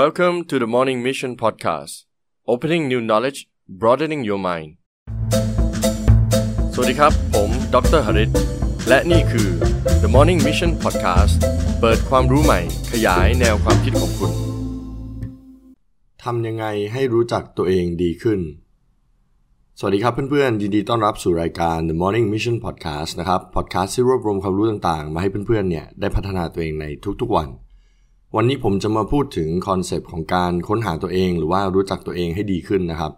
Welcome to the Morning Mission Podcast. Opening new knowledge, broadening your mind. สวัสดีครับผมดร. หฤทธิ์และนี่คือ The Morning Mission Podcast เปิดความรู้ใหม่ขยายแนวความคิดของคุณทำยังไงให้รู้จักตัวเองดีขึ้นสวัสดีครับเพื่อนๆยินดีต้อนรับสู่รายการ The Morning Mission Podcast นะครับ Podcast ที่รวบรวมความรู้ต่างๆมาให้เพื่อนๆเนี่ยได้พัฒนาตัวเองในทุกๆวันวันนี้ผมจะมาพูดถึงคอนเซปต์ของการค้นหาตัวเองหรือว่ารู้จักตัวเองให้ดีขึ้นนะครับ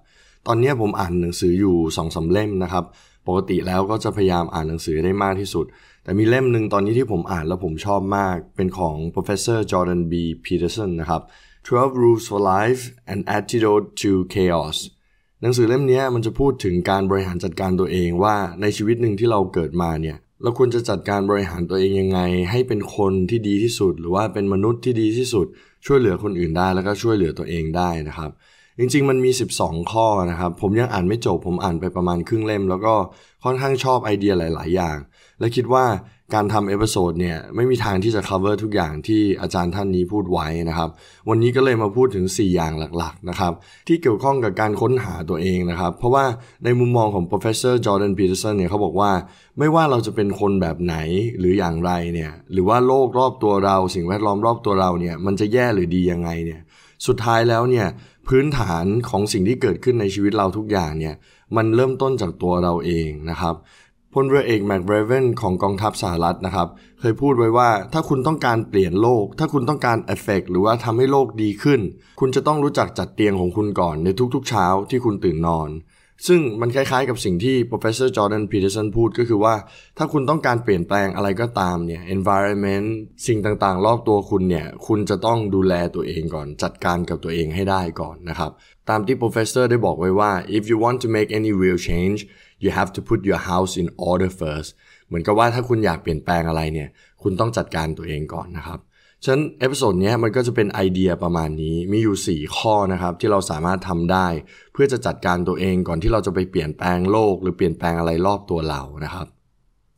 ตอนนี้ผมอ่านหนังสืออยู่ 2-3 เล่มนะครับปกติแล้วก็จะพยายามอ่านหนังสือได้มากที่สุดแต่มีเล่มนึงตอนนี้ที่ผมอ่านแล้วผมชอบมากเป็นของ Professor Jordan B. Peterson นะครับ 12 Rules for Life and an Antidote to Chaos หนังสือเล่มนี้มันจะพูดถึงการบริหารจัดการตัวเองว่าในชีวิตนึงที่เราเกิดมาเนี่ยเราควรจะจัดการบริหารตัวเองยังไงให้เป็นคนที่ดีที่สุดหรือว่าเป็นมนุษย์ที่ดีที่สุดช่วยเหลือคนอื่นได้แล้วก็ช่วยเหลือตัวเองได้นะครับจริงๆมันมี12ข้อนะครับผมยังอ่านไม่จบผมอ่านไปประมาณครึ่งเล่มแล้วก็ค่อนข้างชอบไอเดียหลายๆอย่างและคิดว่าการทำเอพิโซดเนี่ยไม่มีทางที่จะ cover ทุกอย่างที่อาจารย์ท่านนี้พูดไว้นะครับวันนี้ก็เลยมาพูดถึง4อย่างหลักๆนะครับที่เกี่ยวข้องกับการค้นหาตัวเองนะครับเพราะว่าในมุมมองของ Professor Jordan Peterson เนี่ยเขาบอกว่าไม่ว่าเราจะเป็นคนแบบไหนหรืออย่างไรเนี่ยหรือว่าโลกรอบตัวเราสิ่งแวดล้อมรอบตัวเราเนี่ยมันจะแย่หรือดียังไงเนี่ยสุดท้ายแล้วเนี่ยพื้นฐานของสิ่งที่เกิดขึ้นในชีวิตเราทุกอย่างเนี่ยมันเริ่มต้นจากตัวเราเองนะครับพลเรือเอกแมคเรเวนของกองทัพสหรัฐนะครับเคยพูดไว้ว่าถ้าคุณต้องการเปลี่ยนโลกถ้าคุณต้องการ affect หรือว่าทำให้โลกดีขึ้นคุณจะต้องรู้จักจัดเตียงของคุณก่อนในทุกๆเช้าที่คุณตื่นนอนซึ่งมันคล้ายๆกับสิ่งที่ Professor Jordan Peterson พูดก็คือว่าถ้าคุณต้องการเปลี่ยนแปลงอะไรก็ตามเนี่ย environment สิ่งต่างๆรอบตัวคุณเนี่ยคุณจะต้องดูแลตัวเองก่อนจัดการกับตัวเองให้ได้ก่อนนะครับตามที่ Professor ได้บอกไว้ว่า if you want to make any real change you have to put your house in order first เหมือนกับว่าถ้าคุณอยากเปลี่ยนแปลงอะไรเนี่ยคุณต้องจัดการตัวเองก่อนนะครับฉะนั้นเอพิโซดนี้มันก็จะเป็นไอเดียประมาณนี้มีอยู่4ข้อนะครับที่เราสามารถทำได้เพื่อจะจัดการตัวเองก่อนที่เราจะไปเปลี่ยนแปลงโลกหรือเปลี่ยนแปลงอะไรรอบตัวเรานะครับ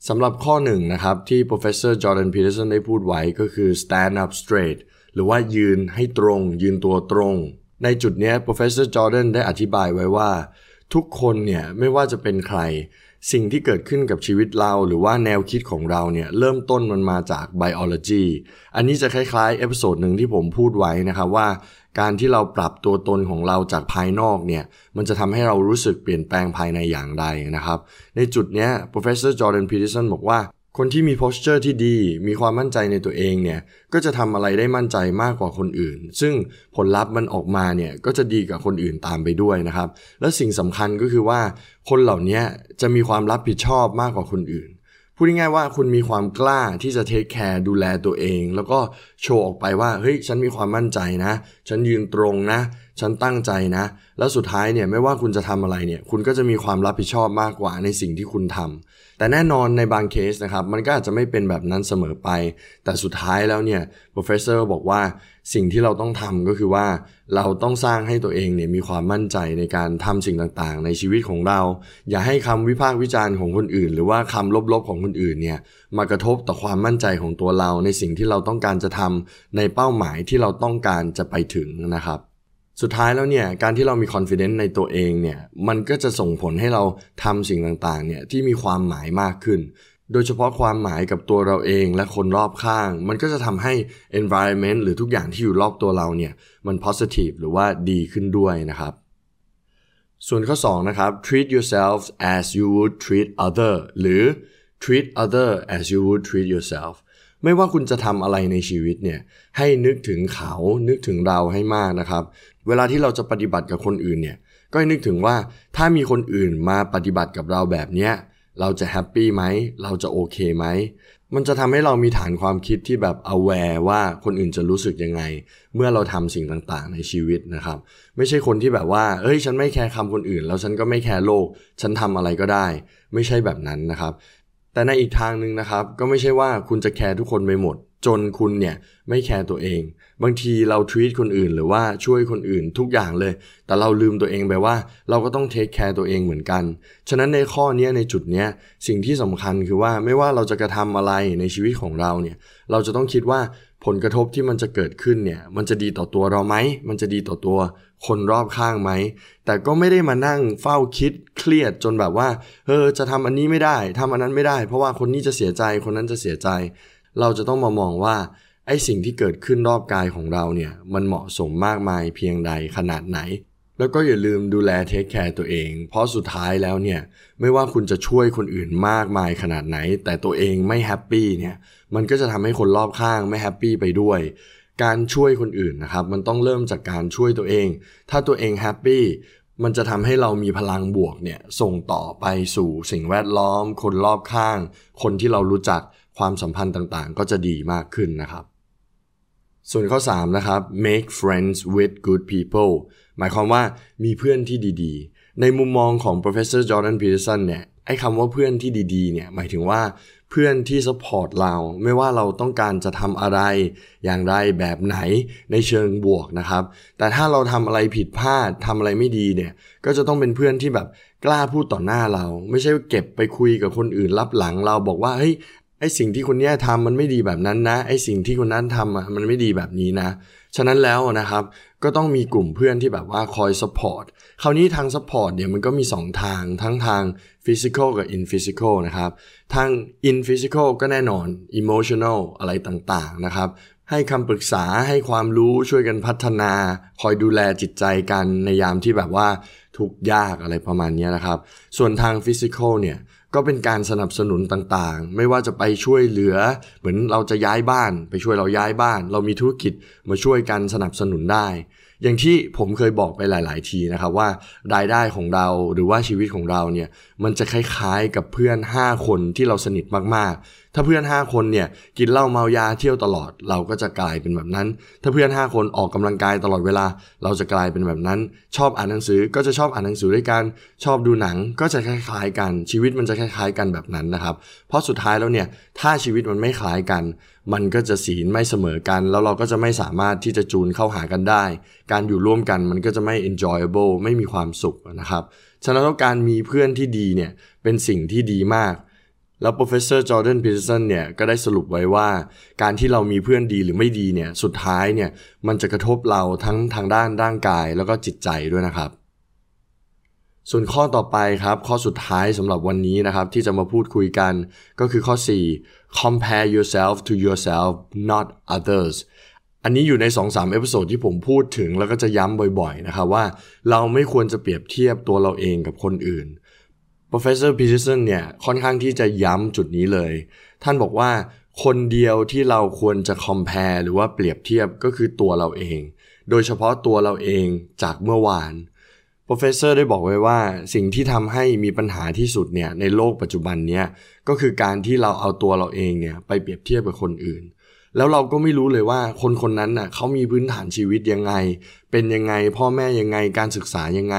สำหรับข้อ1นะครับที่ Professor Jordan Peterson ได้พูดไว้ก็คือ stand up straight หรือว่ายืนให้ตรงยืนตัวตรงในจุดนี้ Professor Jordan ได้อธิบายไว้ว่าทุกคนเนี่ยไม่ว่าจะเป็นใครสิ่งที่เกิดขึ้นกับชีวิตเราหรือว่าแนวคิดของเราเนี่ยเริ่มต้นมันมาจาก biology อันนี้จะคล้ายๆเอพิโซดหนึ่งที่ผมพูดไว้นะครับว่าการที่เราปรับตัวตนของเราจากภายนอกเนี่ยมันจะทำให้เรารู้สึกเปลี่ยนแปลงภายในอย่างไรนะครับในจุดเนี้ย Professor Jordan Peterson บอกว่าคนที่มี posture ที่ดีมีความมั่นใจในตัวเองเนี่ยก็จะทำอะไรได้มั่นใจมากกว่าคนอื่นซึ่งผลลัพธ์มันออกมาเนี่ยก็จะดีกับคนอื่นตามไปด้วยนะครับและสิ่งสำคัญก็คือว่าคนเหล่านี้จะมีความรับผิดชอบมากกว่าคนอื่นพูดง่ายๆว่าคุณมีความกล้าที่จะ take care ดูแลตัวเองแล้วก็โชว์ออกไปว่าเฮ้ยฉันมีความมั่นใจนะฉันยืนตรงนะฉันตั้งใจนะแล้วสุดท้ายเนี่ยไม่ว่าคุณจะทำอะไรเนี่ยคุณก็จะมีความรับผิดชอบมากกว่าในสิ่งที่คุณทำแต่แน่นอนในบางเคสนะครับมันก็อาจจะไม่เป็นแบบนั้นเสมอไปแต่สุดท้ายแล้วเนี่ย Professor บอกว่าสิ่งที่เราต้องทำก็คือว่าเราต้องสร้างให้ตัวเองเนี่ยมีความมั่นใจในการทำสิ่งต่างๆในชีวิตของเราอย่าให้คำวิพากษ์วิจารณ์ของคนอื่นหรือว่าคำลบๆของคนอื่นเนี่ยมากระทบต่อความมั่นใจของตัวเราในสิ่งที่เราต้องการจะทำในเป้าหมายที่เราต้องการจะไปถึงนะครับสุดท้ายแล้วเนี่ยการที่เรามี confidence ในตัวเองเนี่ยมันก็จะส่งผลให้เราทำสิ่งต่างๆเนี่ยที่มีความหมายมากขึ้นโดยเฉพาะความหมายกับตัวเราเองและคนรอบข้างมันก็จะทำให้ environment หรือทุกอย่างที่อยู่รอบตัวเราเนี่ยมัน positive หรือว่าดีขึ้นด้วยนะครับส่วนข้อ2นะครับ treat yourself as you would treat other หรือ treat other as you would treat yourselfไม่ว่าคุณจะทำอะไรในชีวิตเนี่ยให้นึกถึงเขานึกถึงเราให้มากนะครับเวลาที่เราจะปฏิบัติกับคนอื่นเนี่ยก็ให้นึกถึงว่าถ้ามีคนอื่นมาปฏิบัติกับเราแบบเนี้ยเราจะแฮปปี้ไหมเราจะโอเคไหมมันจะทำให้เรามีฐานความคิดที่แบบ aware ว่าคนอื่นจะรู้สึกยังไงเมื่อเราทำสิ่งต่างๆในชีวิตนะครับไม่ใช่คนที่แบบว่าเอ้ยฉันไม่แคร์คำคนอื่นแล้วฉันก็ไม่แคร์โลกฉันทำอะไรก็ได้ไม่ใช่แบบนั้นนะครับแต่ในอีกทางนึงนะครับก็ไม่ใช่ว่าคุณจะแคร์ทุกคนไปหมดจนคุณเนี่ยไม่แคร์ตัวเองบางทีเรา treat คนอื่นหรือว่าช่วยคนอื่นทุกอย่างเลยแต่เราลืมตัวเองไปว่าเราก็ต้อง take care ตัวเองเหมือนกันฉะนั้นในข้อนี้ในจุดนี้สิ่งที่สำคัญคือว่าไม่ว่าเราจะกระทำอะไรในชีวิตของเราเนี่ยเราจะต้องคิดว่า ผลกระทบที่มันจะเกิดขึ้นเนี่ยมันจะดีต่อตัวเราไหมมันจะดีต่อตัวคนรอบข้างไหมแต่ก็ไม่ได้มานั่งเฝ้าคิดเครียดจนแบบว่าจะทำอันนี้ไม่ได้ทำอันนั้นไม่ได้เพราะว่าคนนี้จะเสียใจคนนั้นจะเสียใจเราจะต้องมามองว่าไอ้สิ่งที่เกิดขึ้นรอบกายของเราเนี่ยมันเหมาะสมมากมายเพียงใดขนาดไหนแล้วก็อย่าลืมดูแลเทคแคร์ตัวเองเพราะสุดท้ายแล้วเนี่ยไม่ว่าคุณจะช่วยคนอื่นมากมายขนาดไหนแต่ตัวเองไม่แฮปปี้เนี่ยมันก็จะทำให้คนรอบข้างไม่แฮปปี้ไปด้วยการช่วยคนอื่นนะครับมันต้องเริ่มจากการช่วยตัวเองถ้าตัวเองแฮปปี้มันจะทำให้เรามีพลังบวกเนี่ยส่งต่อไปสู่สิ่งแวดล้อมคนรอบข้างคนที่เรารู้จักความสัมพันธ์ต่างๆก็จะดีมากขึ้นนะครับส่วนข้อ3นะครับ make friends with good people หมายความว่ามีเพื่อนที่ดีๆในมุมมองของ Professor Jordan Peterson เนี่ยไอ้คำว่าเพื่อนที่ดีๆเนี่ยหมายถึงว่าเพื่อนที่ซัพพอร์ตเราไม่ว่าเราต้องการจะทำอะไรอย่างไรแบบไหนในเชิงบวกนะครับแต่ถ้าเราทำอะไรผิดพลาดทำอะไรไม่ดีเนี่ยก็จะต้องเป็นเพื่อนที่แบบกล้าพูดต่อหน้าเราไม่ใช่เก็บไปคุยกับคนอื่นลับหลังเราบอกว่าเฮ้ยไอ้สิ่งที่คนนี้ทำมันไม่ดีแบบนั้นนะไอ้สิ่งที่คนนั้นทำมันไม่ดีแบบนี้นะฉะนั้นแล้วนะครับก็ต้องมีกลุ่มเพื่อนที่แบบว่าคอยซัพพอร์ตคราวนี้ทางซัพพอร์ตเนี่ยมันก็มี2ทางทั้งทางฟิสิคอลกับอินฟิสิคอลนะครับทางอินฟิสิคอลก็แน่นอนอิโมชันนอลอะไรต่างๆนะครับให้คำปรึกษาให้ความรู้ช่วยกันพัฒนาคอยดูแลจิตใจกันในยามที่แบบว่าทุกข์ยากอะไรประมาณนี้นะครับส่วนทางฟิสิคอลเนี่ยก็เป็นการสนับสนุนต่างๆไม่ว่าจะไปช่วยเหลือเหมือนเราจะย้ายบ้านไปช่วยเราย้ายบ้านเรามีธุรกิจมาช่วยกันสนับสนุนได้อย่างที่ผมเคยบอกไปหลายๆทีนะครับว่ารายได้ของเราหรือว่าชีวิตของเราเนี่ยมันจะคล้ายๆกับเพื่อน5คนที่เราสนิทมากๆถ้าเพื่อน5คนเนี่ยกินเหล้าเมายาเที่ยวตลอดเราก็จะกลายเป็นแบบนั้นถ้าเพื่อน5คนออกกำลังกายตลอดเวลาเราจะกลายเป็นแบบนั้นชอบอ่านหนังสือก็จะชอบอ่านหนังสือด้วยกันชอบดูหนังก็จะคล้ายๆกันชีวิตมันจะคล้ายๆกันแบบนั้นนะครับเพราะสุดท้ายแล้วเนี่ยถ้าชีวิตมันไม่คล้ายกันมันก็จะศีลไม่เสมอกันแล้วเราก็จะไม่สามารถที่จะจูนเข้าหากันได้การอยู่ร่วมกันมันก็จะไม่ enjoyable ไม่มีความสุขนะครับฉะนั้นการมีเพื่อนที่ดีเนี่ยเป็นสิ่งที่ดีมากแล้ว Professor Jordan Peterson เนี่ยก็ได้สรุปไว้ว่าการที่เรามีเพื่อนดีหรือไม่ดีเนี่ยสุดท้ายเนี่ยมันจะกระทบเราทั้งทางด้านร่างกายแล้วก็จิตใจด้วยนะครับส่วนข้อต่อไปครับข้อสุดท้ายสำหรับวันนี้นะครับที่จะมาพูดคุยกันก็คือข้อ4 compare yourself to yourself not others อันนี้อยู่ใน 2-3 เอพิโซดที่ผมพูดถึงแล้วก็จะย้ำบ่อยๆนะครับว่าเราไม่ควรจะเปรียบเทียบตัวเราเองกับคนอื่น Professor Peterson เนี่ยค่อนข้างที่จะย้ำจุดนี้เลยท่านบอกว่าคนเดียวที่เราควรจะ compare หรือว่าเปรียบเทียบก็คือตัวเราเองโดยเฉพาะตัวเราเองจากเมื่อวานProfessor ได้บอกไว้ว่าสิ่งที่ทำให้มีปัญหาที่สุดเนี่ยในโลกปัจจุบันเนี่ยก็คือการที่เราเอาตัวเราเองเนี่ยไปเปรียบเทียบกับคนอื่นแล้วเราก็ไม่รู้เลยว่าคนๆนั้นน่ะเขามีพื้นฐานชีวิตยังไงเป็นยังไงพ่อแม่ยังไงการศึกษายังไง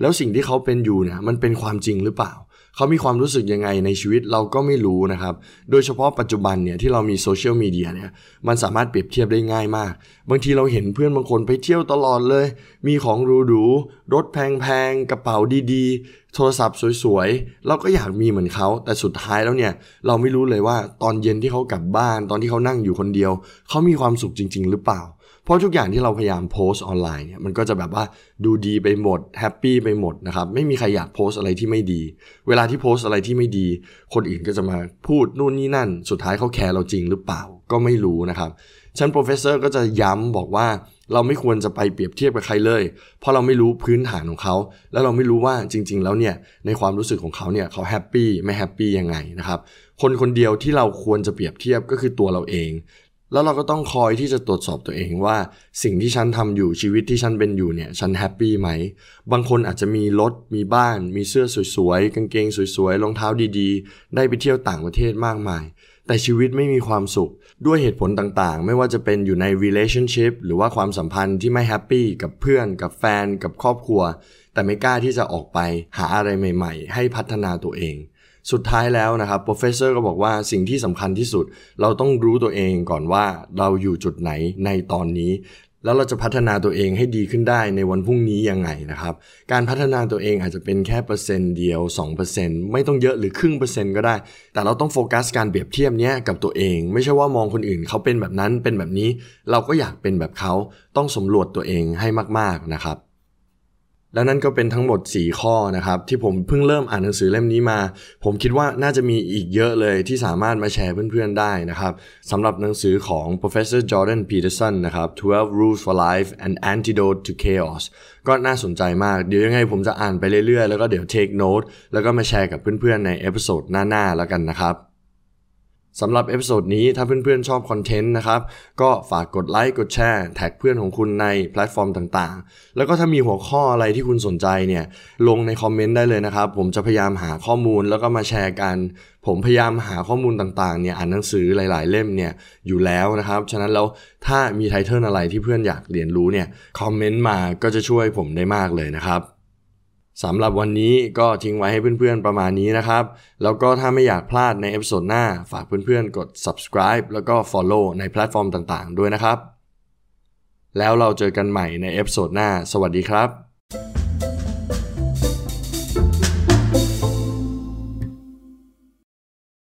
แล้วสิ่งที่เขาเป็นอยู่เนี่ยมันเป็นความจริงหรือเปล่าเขามีความรู้สึกยังไงในชีวิตเราก็ไม่รู้นะครับโดยเฉพาะปัจจุบันเนี่ยที่เรามีโซเชียลมีเดียเนี่ยมันสามารถเปรียบเทียบได้ง่ายมากบางทีเราเห็นเพื่อนบางคนไปเที่ยวตลอดเลยมีของหรูๆรถแพงๆกระเป๋าดีๆโทรศัพท์สวยๆเราก็อยากมีเหมือนเขาแต่สุดท้ายแล้วเนี่ยเราไม่รู้เลยว่าตอนเย็นที่เขากลับบ้านตอนที่เขานั่งอยู่คนเดียวเขามีความสุขจริงๆหรือเปล่าเพราะทุกอย่างที่เราพยายามโพสต์ออนไลน์เนี่ยมันก็จะแบบว่าดูดีไปหมดแฮปปี้ไปหมดนะครับไม่มีใครอยากโพสต์อะไรที่ไม่ดีเวลาที่โพสต์อะไรที่ไม่ดีคนอื่นก็จะมาพูดนู่นนี่นั่นสุดท้ายเขาแคร์เราจริงหรือเปล่าก็ไม่รู้นะครับฉันโปรเฟสเซอร์ก็จะย้ำบอกว่าเราไม่ควรจะไปเปรียบเทียบกับใครเลยเพราะเราไม่รู้พื้นฐานของเขาแล้วเราไม่รู้ว่าจริงๆแล้วเนี่ยในความรู้สึกของเขาเนี่ยเขาแฮปปี้ไม่แฮปปี้ยังไงนะครับคนคนเดียวที่เราควรจะเปรียบเทียบก็คือตัวเราเองแล้วเราก็ต้องคอยที่จะตรวจสอบตัวเองว่าสิ่งที่ฉันทำอยู่ชีวิตที่ฉันเป็นอยู่เนี่ยฉันแฮปปี้ไหมบางคนอาจจะมีรถมีบ้านมีเสื้อสวยๆกางเกงสวยๆรองเท้าดีๆได้ไปเที่ยวต่างประเทศมากมายแต่ชีวิตไม่มีความสุขด้วยเหตุผลต่างๆไม่ว่าจะเป็นอยู่ใน relationship หรือว่าความสัมพันธ์ที่ไม่แฮปปี้กับเพื่อนกับแฟนกับครอบครัวแต่ไม่กล้าที่จะออกไปหาอะไรใหม่ๆให้พัฒนาตัวเองสุดท้ายแล้วนะครับ Professor ก็บอกว่าสิ่งที่สำคัญที่สุดเราต้องรู้ตัวเองก่อนว่าเราอยู่จุดไหนในตอนนี้ แล้วเราจะพัฒนาตัวเองให้ดีขึ้นได้ในวันพรุ่งนี้ยังไงนะครับการพัฒนาตัวเองอาจจะเป็นแค่เปอร์เซ็นต์เดียว 2% ไม่ต้องเยอะหรือครึ่งเปอร์เซ็นต์ก็ได้แต่เราต้องโฟกัสการเปรียบเทียบเนี้ยกับตัวเองไม่ใช่ว่ามองคนอื่นเขาเป็นแบบนั้นเป็นแบบนี้เราก็อยากเป็นแบบเขาต้องสำรวจตัวเองให้มากๆนะครับและนั่นก็เป็นทั้งหมด4ข้อนะครับที่ผมเพิ่งเริ่มอ่านหนังสือเล่มนี้มาผมคิดว่าน่าจะมีอีกเยอะเลยที่สามารถมาแชร์เพื่อนๆได้นะครับสำหรับหนังสือของ Professor Jordan Peterson นะครับ12 Rules for Life and an Antidote to Chaos ก็น่าสนใจมากเดี๋ยวยังไงผมจะอ่านไปเรื่อยๆแล้วก็เดี๋ยว take note แล้วก็มาแชร์กับเพื่อนๆในเอพิโซดหน้าๆแล้วกันนะครับสำหรับเอพิโซดนี้ถ้าเพื่อนๆชอบคอนเทนต์นะครับก็ฝากกดไลค์กดแชร์แท็กเพื่อนของคุณในแพลตฟอร์มต่างๆแล้วก็ถ้ามีหัวข้ออะไรที่คุณสนใจเนี่ยลงในคอมเมนต์ได้เลยนะครับผมจะพยายามหาข้อมูลแล้วก็มาแชร์กันผมพยายามหาข้อมูลต่างๆเนี่ยอ่านหนังสือหลายๆเล่มเนี่ยอยู่แล้วนะครับฉะนั้นแล้วถ้ามีไทเทิลอะไรที่เพื่อนอยากเรียนรู้เนี่ยคอมเมนต์มาก็จะช่วยผมได้มากเลยนะครับสำหรับวันนี้ก็ทิ้งไว้ให้เพื่อนๆประมาณนี้นะครับแล้วก็ถ้าไม่อยากพลาดในเอพิโซดหน้าฝากเพื่อนๆกด subscribe แล้วก็ follow ในแพลตฟอร์มต่างๆด้วยนะครับแล้วเราเจอกันใหม่ในเอพิโซดหน้าสวัสดีครับ